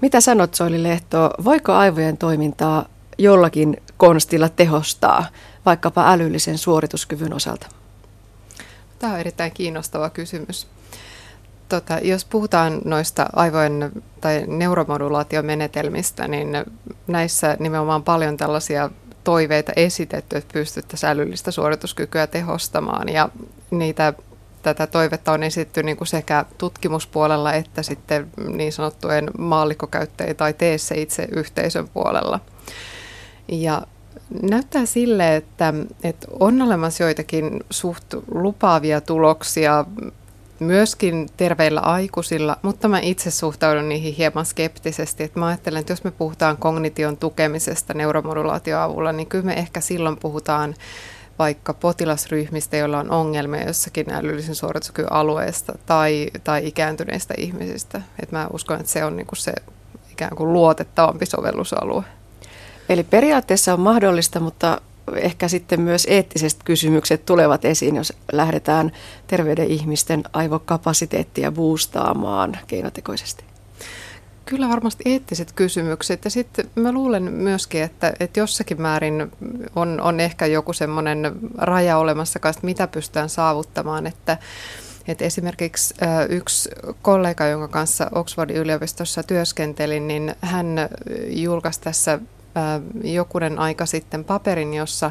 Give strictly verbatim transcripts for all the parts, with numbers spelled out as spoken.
Mitä sanot, Soili Lehto, voiko aivojen toimintaa jollakin konstilla tehostaa, vaikkapa älyllisen suorituskyvyn osalta? Tämä on erittäin kiinnostava kysymys. Tota, jos puhutaan noista aivojen tai neuromodulaatiomenetelmistä, niin näissä nimenomaan paljon tällaisia toiveita esitetty, että pystyttäisiin älyllistä suorituskykyä tehostamaan, ja niitä Tätä toivetta on esitetty niin kuin sekä tutkimuspuolella että sitten niin sanottujen maallikkokäyttäjien tai tee se itse yhteisön puolella. Ja näyttää sille, että, että on olemassa joitakin suht lupaavia tuloksia myöskin terveillä aikuisilla, mutta mä itse suhtaudun niihin hieman skeptisesti. Että mä ajattelen, että jos me puhutaan kognition tukemisesta neuromodulaation avulla, niin kyllä me ehkä silloin puhutaan vaikka potilasryhmistä, joilla on ongelmia jossakin älyllisen suorituskyvyn alueesta tai, tai ikääntyneistä ihmisistä. Et mä uskon, että se on niinku se ikään kuin luotettavampi sovellusalue. Eli periaatteessa on mahdollista, mutta ehkä sitten myös eettiset kysymykset tulevat esiin, jos lähdetään terveiden ihmisten aivokapasiteettia boostaamaan keinotekoisesti. Kyllä varmasti eettiset kysymykset, ja sitten mä luulen myöskin, että, että jossakin määrin on, on ehkä joku semmoinen raja olemassa, mitä pystytään saavuttamaan, että, että esimerkiksi yksi kollega, jonka kanssa Oxfordin yliopistossa työskentelin, niin hän julkaisi tässä jokunen aika sitten paperin, jossa,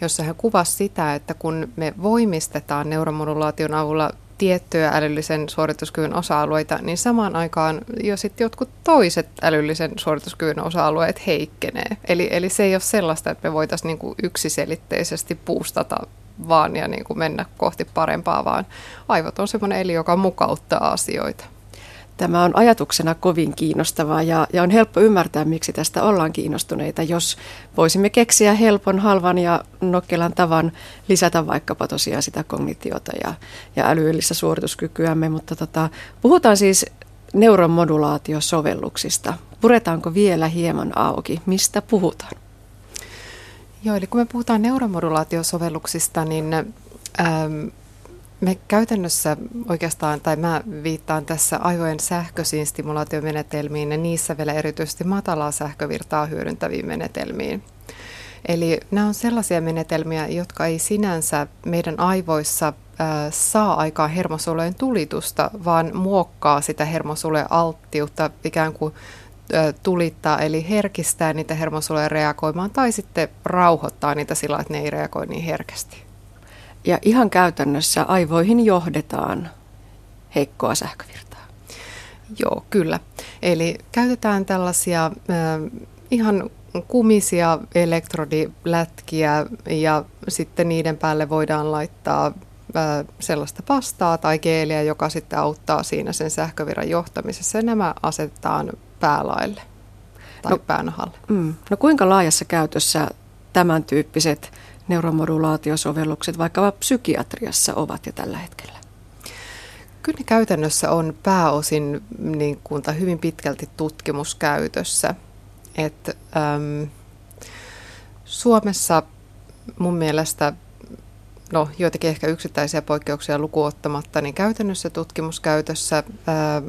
jossa hän kuvasi sitä, että kun me voimistetaan neuromodulaation avulla tiettyjä älyllisen suorituskyvyn osa-alueita, niin samaan aikaan jo sitten jotkut toiset älyllisen suorituskyvyn osa-alueet heikkenee. Eli, eli se ei ole sellaista, että me voitaisiin niinku yksiselitteisesti puustata vaan ja niinku mennä kohti parempaa, vaan aivot on semmoinen eli, joka mukauttaa asioita. Tämä on ajatuksena kovin kiinnostavaa ja, ja on helppo ymmärtää, miksi tästä ollaan kiinnostuneita, jos voisimme keksiä helpon, halvan ja nokkelan tavan lisätä vaikkapa tosiaan sitä kognitiota ja, ja älyllistä suorituskykyämme. Mutta tota, puhutaan siis neuromodulaatiosovelluksista. Puretaanko vielä hieman auki? Mistä puhutaan? Joo, eli kun me puhutaan neuromodulaatiosovelluksista, niin Ähm, Me käytännössä oikeastaan, tai mä viittaan tässä aivojen sähköisiin stimulaatiomenetelmiin ja niissä vielä erityisesti matalaa sähkövirtaa hyödyntäviin menetelmiin. Eli nämä on sellaisia menetelmiä, jotka ei sinänsä meidän aivoissa äh, saa aikaan hermosolujen tulitusta, vaan muokkaa sitä hermosolujen alttiutta ikään kuin äh, tulittaa, eli herkistää niitä hermosoluja reagoimaan tai sitten rauhoittaa niitä sillä, että ne ei reagoi niin herkästi. Ja ihan käytännössä aivoihin johdetaan heikkoa sähkövirtaa. Joo, kyllä. Eli käytetään tällaisia äh, ihan kumisia elektrodilätkiä ja sitten niiden päälle voidaan laittaa äh, sellaista pastaa tai geeliä, joka sitten auttaa siinä sen sähkövirran johtamisessa. Ja nämä asetetaan päälaille tai no, päänahalle. Mm, no kuinka laajassa käytössä tämän tyyppiset neuromodulaatiosovellukset vaikka psykiatriassa ovat jo tällä hetkellä? Kyllä ne käytännössä on pääosin niin kuin, tai hyvin pitkälti tutkimuskäytössä. Et, äm, Suomessa mun mielestä, no joitakin ehkä yksittäisiä poikkeuksia lukuottamatta, niin käytännössä tutkimuskäytössä ää,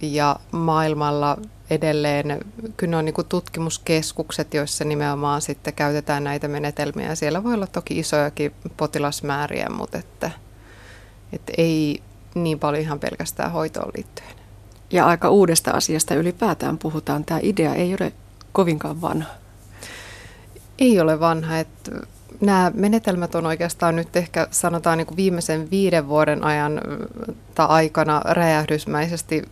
ja maailmalla edelleen kyllä ne on niin kuin tutkimuskeskukset, joissa nimenomaan sitten käytetään näitä menetelmiä. Siellä voi olla toki isojakin potilasmääriä, mutta että, että ei niin paljon ihan pelkästään hoitoon liittyen. Ja aika uudesta asiasta ylipäätään puhutaan. Tämä idea ei ole kovinkaan vanha. Ei ole vanha. Että nämä menetelmät on oikeastaan nyt ehkä sanotaan niin kuin viimeisen viiden vuoden ajan tai aikana räjähdysmäisesti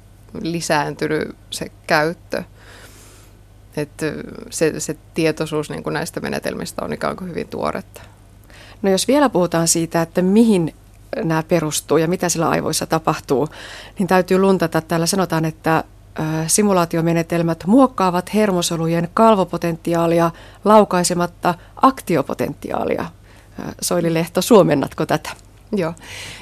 lisääntynyt se käyttö. Että se, se tietoisuus niin kuin näistä menetelmistä on ikään kuin hyvin tuoretta. No jos vielä puhutaan siitä, että mihin nämä perustuu ja mitä sillä aivoissa tapahtuu, niin täytyy luntata. Täällä sanotaan, että simulaatiomenetelmät muokkaavat hermosolujen kalvopotentiaalia laukaisematta aktiopotentiaalia. Soili Lehto, suomennatko tätä? Joo,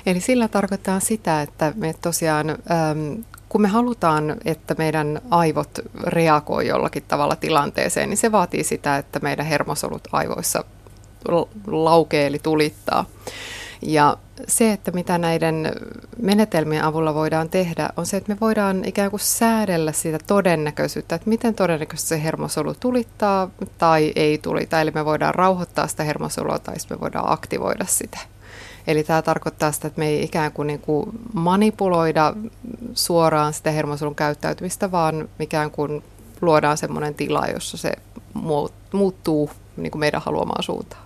eli sillä tarkoittaa sitä, että me tosiaan Ähm, kun me halutaan, että meidän aivot reagoi jollakin tavalla tilanteeseen, niin se vaatii sitä, että meidän hermosolut aivoissa laukee eli tulittaa. Ja se, että mitä näiden menetelmien avulla voidaan tehdä, on se, että me voidaan ikään kuin säädellä sitä todennäköisyyttä, että miten todennäköisesti se hermosolu tulittaa tai ei tulita. Eli me voidaan rauhoittaa sitä hermosolua tai me voidaan aktivoida sitä. Eli tämä tarkoittaa sitä, että me ei ikään kuin, niin kuin manipuloida suoraan sitä hermosolun käyttäytymistä, vaan ikään kuin luodaan semmoinen tila, jossa se muuttuu niin kuin meidän haluamaan suuntaan.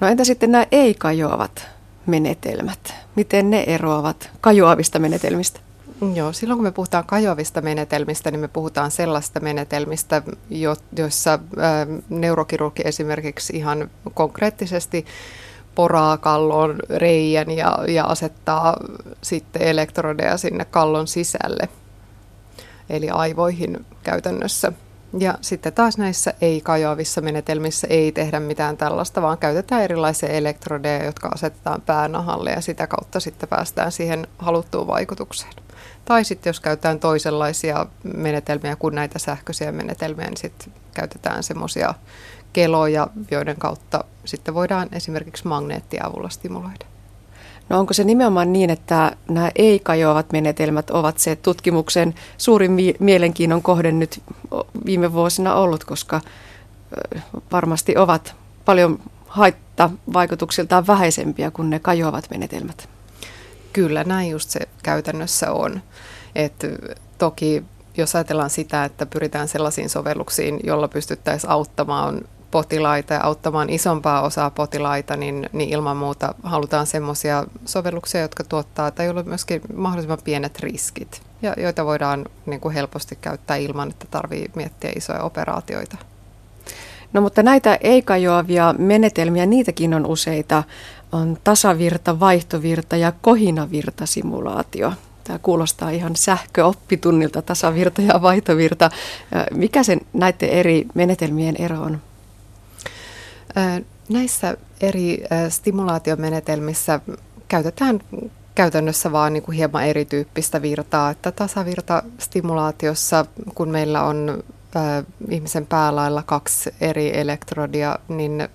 No entä sitten nämä ei-kajoavat menetelmät? Miten ne eroavat kajoavista menetelmistä? Joo, silloin kun me puhutaan kajoavista menetelmistä, niin me puhutaan sellaista menetelmistä, jo, joissa ää, neurokirurgi esimerkiksi ihan konkreettisesti poraa kallon reijän ja, ja asettaa sitten elektrodeja sinne kallon sisälle, eli aivoihin käytännössä. Ja sitten taas näissä ei-kajoavissa menetelmissä ei tehdä mitään tällaista, vaan käytetään erilaisia elektrodeja, jotka asetetaan päänahalle ja sitä kautta sitten päästään siihen haluttuun vaikutukseen. Tai sitten jos käytetään toisenlaisia menetelmiä kuin näitä sähköisiä menetelmiä, niin sitten käytetään semmoisia keloja, joiden kautta sitten voidaan esimerkiksi magneettia avulla stimuloida. No onko se nimenomaan niin, että nämä ei-kajoavat menetelmät ovat se tutkimuksen suurin mielenkiinnon kohde nyt viime vuosina ollut, koska varmasti ovat paljon haittavaikutuksiltaan vähäisempiä kuin ne kajoavat menetelmät? Kyllä, näin just se käytännössä on. Et toki jos ajatellaan sitä, että pyritään sellaisiin sovelluksiin, jolla pystyttäisiin auttamaan potilaita ja auttamaan isompaa osaa potilaita, niin, niin ilman muuta halutaan semmoisia sovelluksia, jotka tuottaa tai joilla on myöskin mahdollisimman pienet riskit, ja joita voidaan niin kuin helposti käyttää ilman, että tarvitsee miettiä isoja operaatioita. No mutta näitä ei-kajoavia menetelmiä, niitäkin on useita. On tasavirta, vaihtovirta ja kohinavirtasimulaatio. Tämä kuulostaa ihan sähköoppitunnilta, tasavirta ja vaihtovirta. Mikä sen näiden eri menetelmien ero on? Näissä eri stimulaatiomenetelmissä käytetään käytännössä vaan niin kuin hieman erityyppistä virtaa. Että tasavirtastimulaatiossa, kun meillä on äh, ihmisen päälailla kaksi eri elektrodia, niin äh,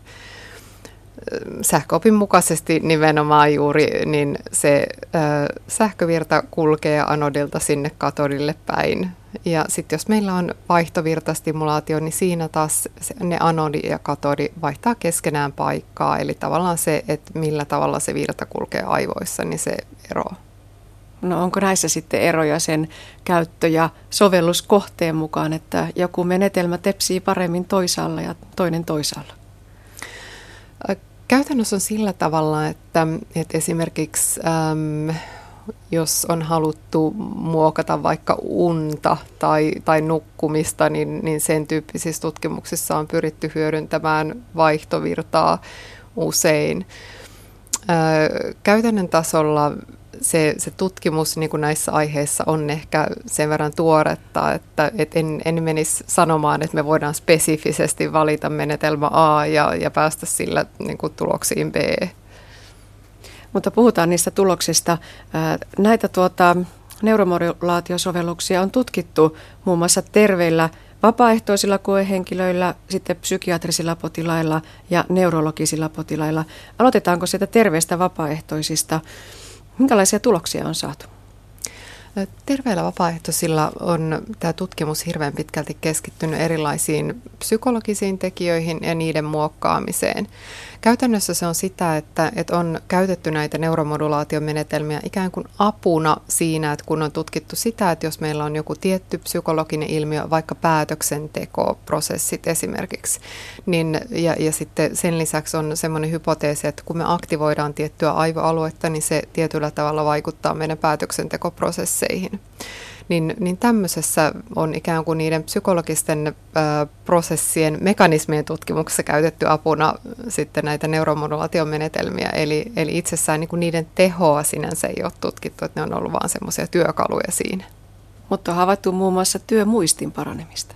sähköopin mukaisesti nimenomaan juuri, niin se äh, sähkövirta kulkee anodilta sinne katodille päin. Ja sitten jos meillä on vaihtovirtastimulaatio, niin siinä taas ne anodi ja katodi vaihtaa keskenään paikkaa. Eli tavallaan se, että millä tavalla se virta kulkee aivoissa, niin se eroaa. No onko näissä sitten eroja sen käyttö- ja sovelluskohteen mukaan, että joku menetelmä tepsii paremmin toisaalla ja toinen toisaalla? Käytännössä on sillä tavalla, että, että esimerkiksi äm, jos on haluttu muokata vaikka unta tai, tai nukkumista, niin, niin sen tyyppisissä tutkimuksissa on pyritty hyödyntämään vaihtovirtaa usein. Öö, käytännön tasolla se, se tutkimus niin kuin näissä aiheissa on ehkä sen verran tuoretta, että et en, en menisi sanomaan, että me voidaan spesifisesti valita menetelmä A ja, ja päästä sillä niin kuin tuloksiin B. Mutta puhutaan niistä tuloksista. Näitä tuota, neuromodulaatiosovelluksia on tutkittu muun muassa terveillä vapaaehtoisilla koehenkilöillä, sitten psykiatrisilla potilailla ja neurologisilla potilailla. Aloitetaanko sieltä terveistä vapaaehtoisista? Minkälaisia tuloksia on saatu? Terveillä vapaaehtoisilla on tämä tutkimus hirveän pitkälti keskittynyt erilaisiin psykologisiin tekijöihin ja niiden muokkaamiseen. Käytännössä se on sitä, että, että on käytetty näitä neuromodulaatiomenetelmiä ikään kuin apuna siinä, että kun on tutkittu sitä, että jos meillä on joku tietty psykologinen ilmiö, vaikka päätöksentekoprosessit esimerkiksi, niin, ja, ja sitten sen lisäksi on semmoinen hypoteesi, että kun me aktivoidaan tiettyä aivoaluetta, niin se tietyllä tavalla vaikuttaa meidän päätöksentekoprosesseihin. Niin, niin tämmöisessä on ikään kuin niiden psykologisten ö, prosessien mekanismien tutkimuksessa käytetty apuna sitten näitä neuromodulaatiomenetelmiä, eli, eli itsessään niin kuin niiden tehoa sinänsä ei ole tutkittu, että ne on ollut vaan semmoisia työkaluja siinä. Mutta on havaittu muun muassa työmuistin paranemista.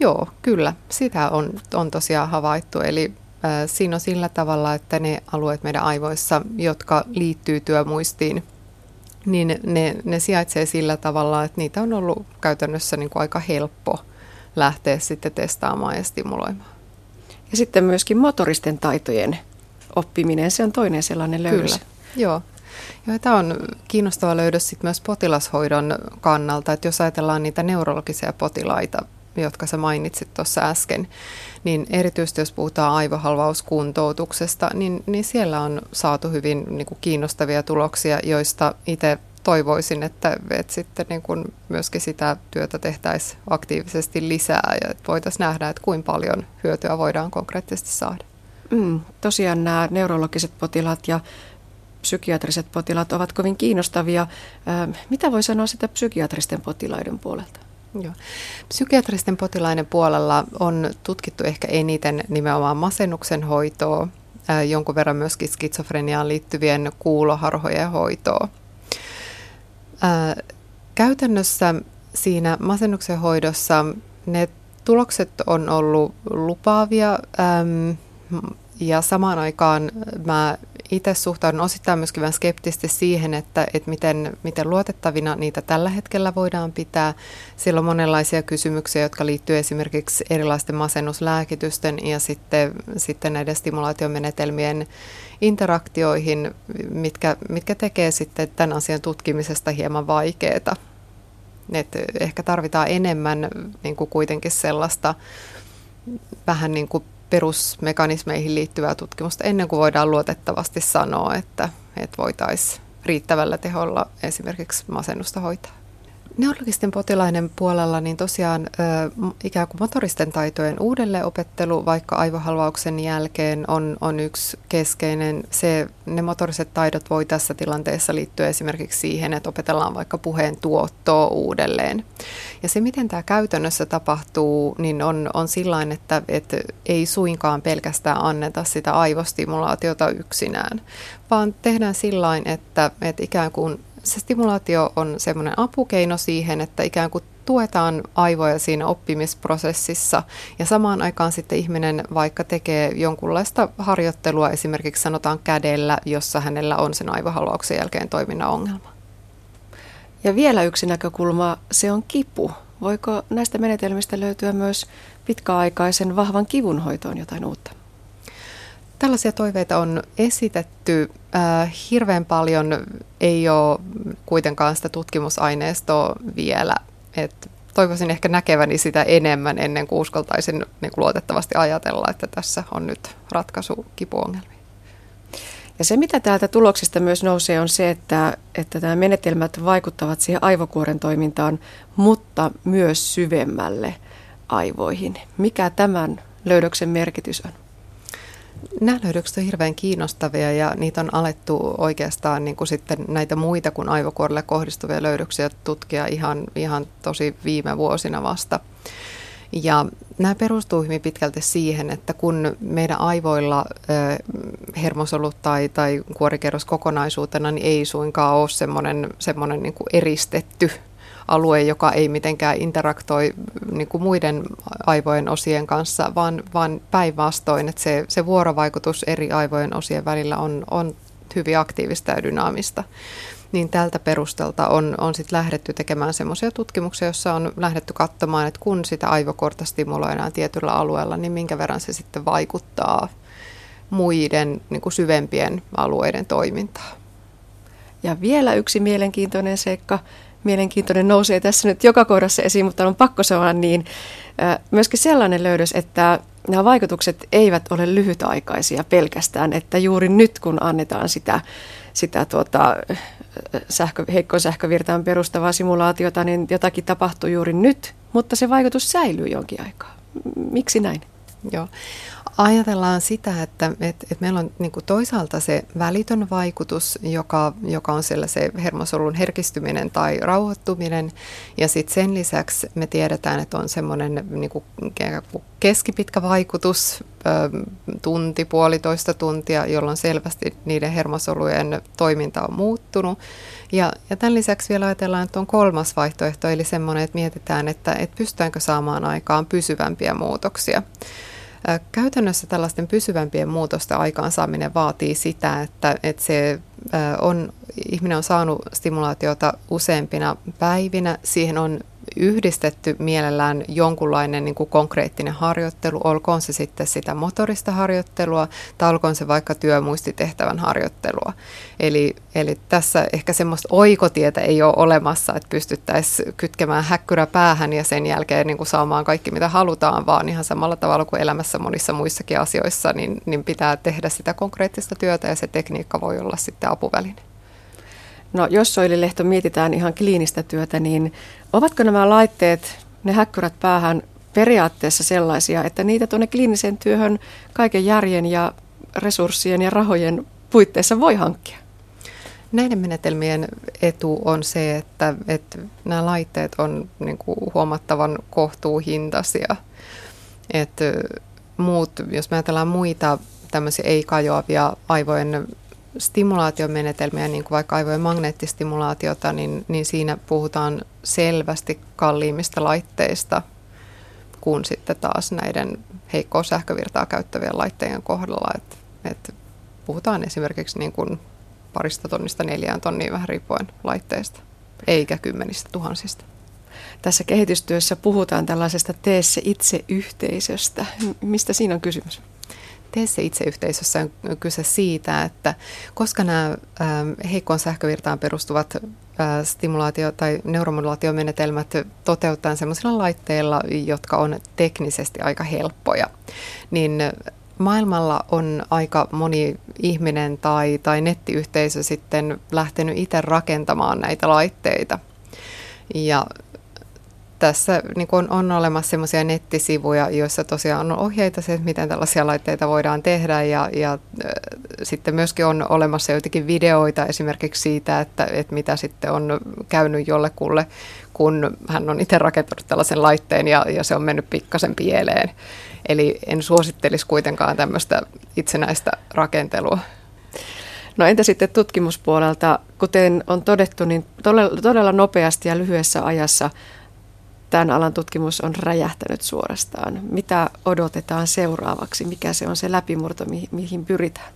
Joo, kyllä. Sitä on, on tosiaan havaittu, eli ö, siinä on sillä tavalla, että ne alueet meidän aivoissa, jotka liittyy työmuistiin, niin ne, ne sijaitsee sillä tavalla, että niitä on ollut käytännössä niin kuin aika helppo lähteä sitten testaamaan ja stimuloimaan. Ja sitten myöskin motoristen taitojen oppiminen, se on toinen sellainen löydös. Kyllä, joo. Joo, tämä on kiinnostava löydös sit myös potilashoidon kannalta, että jos ajatellaan niitä neurologisia potilaita, jotka sä mainitsit tuossa äsken, niin erityisesti jos puhutaan aivohalvauskuntoutuksesta, niin, niin siellä on saatu hyvin niin kuin kiinnostavia tuloksia, joista itse toivoisin, että, että sitten niin kuin myöskin sitä työtä tehtäisiin aktiivisesti lisää ja voitaisiin nähdä, että kuinka paljon hyötyä voidaan konkreettisesti saada. Mm, tosiaan nämä neurologiset potilaat ja psykiatriset potilaat ovat kovin kiinnostavia. Mitä voi sanoa sitä psykiatristen potilaiden puolelta? Joo. Psykiatristen potilaiden puolella on tutkittu ehkä eniten nimenomaan masennuksen hoitoa, jonkun verran myöskin skitsofreniaan liittyvien kuuloharhojen hoitoa. Käytännössä siinä masennuksen hoidossa ne tulokset on ollut lupaavia ja samaan aikaan mä itse suhtaudun osittain myöskin vähän skeptisesti siihen, että, että miten, miten luotettavina niitä tällä hetkellä voidaan pitää. Siellä on monenlaisia kysymyksiä, jotka liittyy esimerkiksi erilaisten masennuslääkitysten ja sitten, sitten näiden stimulaatiomenetelmien interaktioihin, mitkä, mitkä tekee sitten tämän asian tutkimisesta hieman vaikeaa. Et ehkä tarvitaan enemmän niin kuin kuitenkin sellaista vähän niin kuin perusmekanismeihin liittyvää tutkimusta ennen kuin voidaan luotettavasti sanoa, että, että voitaisiin riittävällä teholla esimerkiksi masennusta hoitaa. Neurologisten potilaiden puolella niin tosiaan ikään kuin motoristen taitojen uudelleenopettelu vaikka aivohalvauksen jälkeen on, on yksi keskeinen. Se, ne motoriset taidot voi tässä tilanteessa liittyä esimerkiksi siihen, että opetellaan vaikka puheen tuottoa uudelleen. Ja se, miten tämä käytännössä tapahtuu, niin on, on sillain, että, että ei suinkaan pelkästään anneta sitä aivostimulaatiota yksinään, vaan tehdään sillain, että, että ikään kuin se stimulaatio on semmoinen apukeino siihen, että ikään kuin tuetaan aivoja siinä oppimisprosessissa ja samaan aikaan sitten ihminen vaikka tekee jonkunlaista harjoittelua esimerkiksi sanotaan kädellä, jossa hänellä on sen aivohalvauksen jälkeen toiminnan ongelma. Ja vielä yksi näkökulma, se on kipu. Voiko näistä menetelmistä löytyä myös pitkäaikaisen vahvan kivun hoitoon jotain uutta? Tällaisia toiveita on esitetty. Äh, hirveän paljon ei ole kuitenkaan sitä tutkimusaineistoa vielä. Et toivoisin ehkä näkeväni sitä enemmän ennen kuin uskaltaisin niin kuin luotettavasti ajatella, että tässä on nyt ratkaisu kipuongelmiin. Ja se, mitä täältä tuloksista myös nousee, on se, että, että nämä menetelmät vaikuttavat siihen aivokuoren toimintaan, mutta myös syvemmälle aivoihin. Mikä tämän löydöksen merkitys on? Nämä löydökset on hirveän kiinnostavia ja niitä on alettu oikeastaan niin kuin sitten näitä muita kuin aivokuorelle kohdistuvia löydöksiä tutkia ihan, ihan tosi viime vuosina vasta. Ja nämä perustuu hyvin pitkälti siihen, että kun meidän aivoilla hermosolut tai, tai kuorikerros kokonaisuutena niin ei suinkaan ole semmoinen, semmoinen niin kuin eristetty alue, joka ei mitenkään interaktoi niin kuin muiden aivojen osien kanssa, vaan, vaan päinvastoin, että se, se vuorovaikutus eri aivojen osien välillä on, on hyvin aktiivista ja dynaamista. Niin tältä perustelta on, on sit lähdetty tekemään semmoisia tutkimuksia, joissa on lähdetty katsomaan, että kun sitä aivokorta stimuloidaan tietyllä alueella, niin minkä verran se sitten vaikuttaa muiden niin kuin syvempien alueiden toimintaan. Ja vielä yksi mielenkiintoinen seikka. Mielenkiintoinen nousee tässä nyt joka kohdassa esiin, mutta on pakko sanoa niin. Myöskin sellainen löydös, että nämä vaikutukset eivät ole lyhytaikaisia pelkästään, että juuri nyt kun annetaan sitä, sitä tuota, sähkö, heikkoon sähkövirtaan perustavaa simulaatiota, niin jotakin tapahtuu juuri nyt, mutta se vaikutus säilyy jonkin aikaa. Miksi näin? Joo. Ajatellaan sitä, että, että, että meillä on niin kuin toisaalta se välitön vaikutus, joka, joka on siellä se hermosolun herkistyminen tai rauhoittuminen. Ja sitten sen lisäksi me tiedetään, että on semmoinen niin kuin keskipitkä vaikutus, tunti, puolitoista tuntia, jolloin selvästi niiden hermosolujen toiminta on muuttunut. Ja, ja tämän lisäksi vielä ajatellaan, että on kolmas vaihtoehto, eli semmoinen, että mietitään, että, että pystytäänkö saamaan aikaan pysyvämpiä muutoksia. Käytännössä tällaisten pysyvämpien muutosten aikaansaaminen vaatii sitä, että, että se on, ihminen on saanut stimulaatiota useampina päivinä. Siihen on yhdistetty mielellään jonkunlainen niin kuin konkreettinen harjoittelu, olkoon se sitten sitä motorista harjoittelua tai olkoon se vaikka työmuistitehtävän harjoittelua. Eli, eli tässä ehkä semmoista oikotietä ei ole olemassa, että pystyttäisiin kytkemään häkkyrä päähän ja sen jälkeen niin kuin saamaan kaikki mitä halutaan, vaan ihan samalla tavalla kuin elämässä monissa muissakin asioissa, niin, niin pitää tehdä sitä konkreettista työtä ja se tekniikka voi olla sitten apuväline. No jos Soili Lehto mietitään ihan kliinistä työtä, niin ovatko nämä laitteet, ne häkkyrät päähän periaatteessa sellaisia, että niitä tuonne kliiniseen työhön kaiken järjen ja resurssien ja rahojen puitteissa voi hankkia? Näiden menetelmien etu on se, että, että nämä laitteet on niin kuin huomattavan kohtuuhintaisia. Että muut, jos me ajatellaan muita tämmöisiä ei-kajoavia aivojen stimulaatiomenetelmiä, niin kuin vaikka aivojen magneettistimulaatiota, niin, niin siinä puhutaan selvästi kalliimmista laitteista kuin sitten taas näiden heikkoa sähkövirtaa käyttävien laitteiden kohdalla. Et, et puhutaan esimerkiksi niin kuin parista tonnista neljään tonniin vähän riippuen laitteista, eikä kymmenistä tuhansista. Tässä kehitystyössä puhutaan tällaisesta tee se itse -yhteisöstä. Mistä siinä on kysymys? Tässä itse-yhteisössä on kyse siitä, että koska nämä heikkoon sähkövirtaan perustuvat stimulaatio- tai neuromodulaatiomenetelmät toteutetaan sellaisilla laitteilla, jotka on teknisesti aika helppoja, niin maailmalla on aika moni ihminen tai, tai nettiyhteisö sitten lähtenyt itse rakentamaan näitä laitteita. Ja tässä niin on, on olemassa semmoisia nettisivuja, joissa tosiaan on ohjeita se, että miten tällaisia laitteita voidaan tehdä ja, ja äh, sitten myöskin on olemassa joitakin videoita esimerkiksi siitä, että, että mitä sitten on käynyt jollekulle, kun hän on itse rakentanut tällaisen laitteen ja, ja se on mennyt pikkasen pieleen. Eli en suosittelisi kuitenkaan tämmöistä itsenäistä rakentelua. No entä sitten tutkimuspuolelta? Kuten on todettu, niin todella, todella nopeasti ja lyhyessä ajassa tämän alan tutkimus on räjähtänyt suorastaan. Mitä odotetaan seuraavaksi? Mikä se on se läpimurto, mihin pyritään?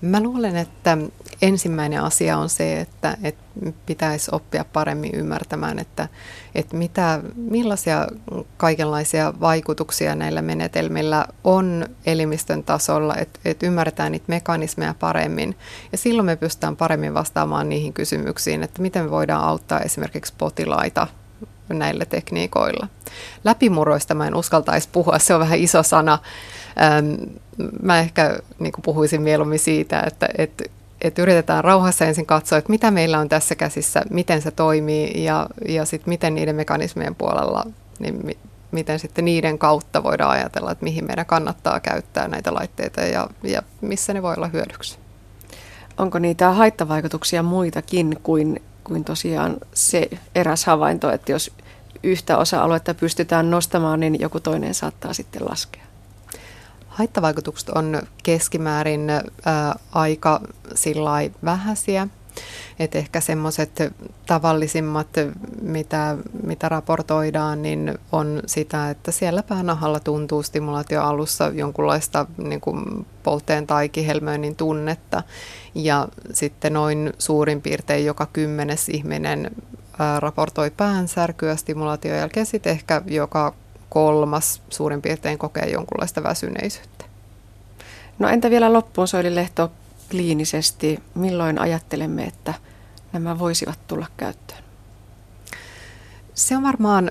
Mä luulen, että ensimmäinen asia on se, että, että pitäisi oppia paremmin ymmärtämään, että, että mitä, millaisia kaikenlaisia vaikutuksia näillä menetelmillä on elimistön tasolla, että, että ymmärretään niitä mekanismeja paremmin. Ja silloin me pystytään paremmin vastaamaan niihin kysymyksiin, että miten me voidaan auttaa esimerkiksi potilaita näillä tekniikoilla. Läpimurroista mä en uskaltaisi puhua, se on vähän iso sana. Mä ehkä niin kuin puhuisin mieluummin siitä, että, että, että yritetään rauhassa ensin katsoa, että mitä meillä on tässä käsissä, miten se toimii ja, ja sitten miten niiden mekanismien puolella, niin miten sitten niiden kautta voidaan ajatella, että mihin meidän kannattaa käyttää näitä laitteita ja, ja missä ne voi olla hyödyksi. Onko niitä haittavaikutuksia muitakin kuin kuin tosiaan se eräs havainto, että jos yhtä osa-aluetta pystytään nostamaan, niin joku toinen saattaa sitten laskea? Haittavaikutukset on keskimäärin ä, aika sillai vähäisiä. Et ehkä semmoiset tavallisimmat, mitä, mitä raportoidaan, niin on sitä, että siellä päänahalla tuntuu stimulaatioalussa jonkunlaista niin kuin polteen tai kihelmöinnin tunnetta. Ja sitten noin suurin piirtein joka kymmenes ihminen ää, raportoi päänsärkyä stimulaation jälkeen. Sitten ehkä joka kolmas suurin piirtein kokee jonkunlaista väsyneisyyttä. No entä vielä loppuun, Soili Lehto? Kliinisesti, milloin ajattelemme, että nämä voisivat tulla käyttöön? Se on varmaan,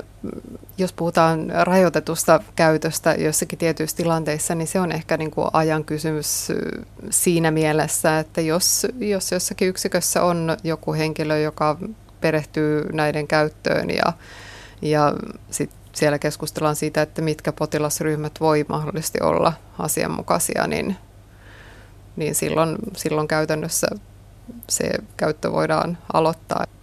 jos puhutaan rajoitetusta käytöstä jossakin tietyissä tilanteissa, niin se on ehkä niin kuin ajan kysymys siinä mielessä, että jos, jos jossakin yksikössä on joku henkilö, joka perehtyy näiden käyttöön ja, ja sitten siellä keskustellaan siitä, että mitkä potilasryhmät voi mahdollisesti olla asianmukaisia, niin niin silloin, silloin käytännössä se käyttö voidaan aloittaa.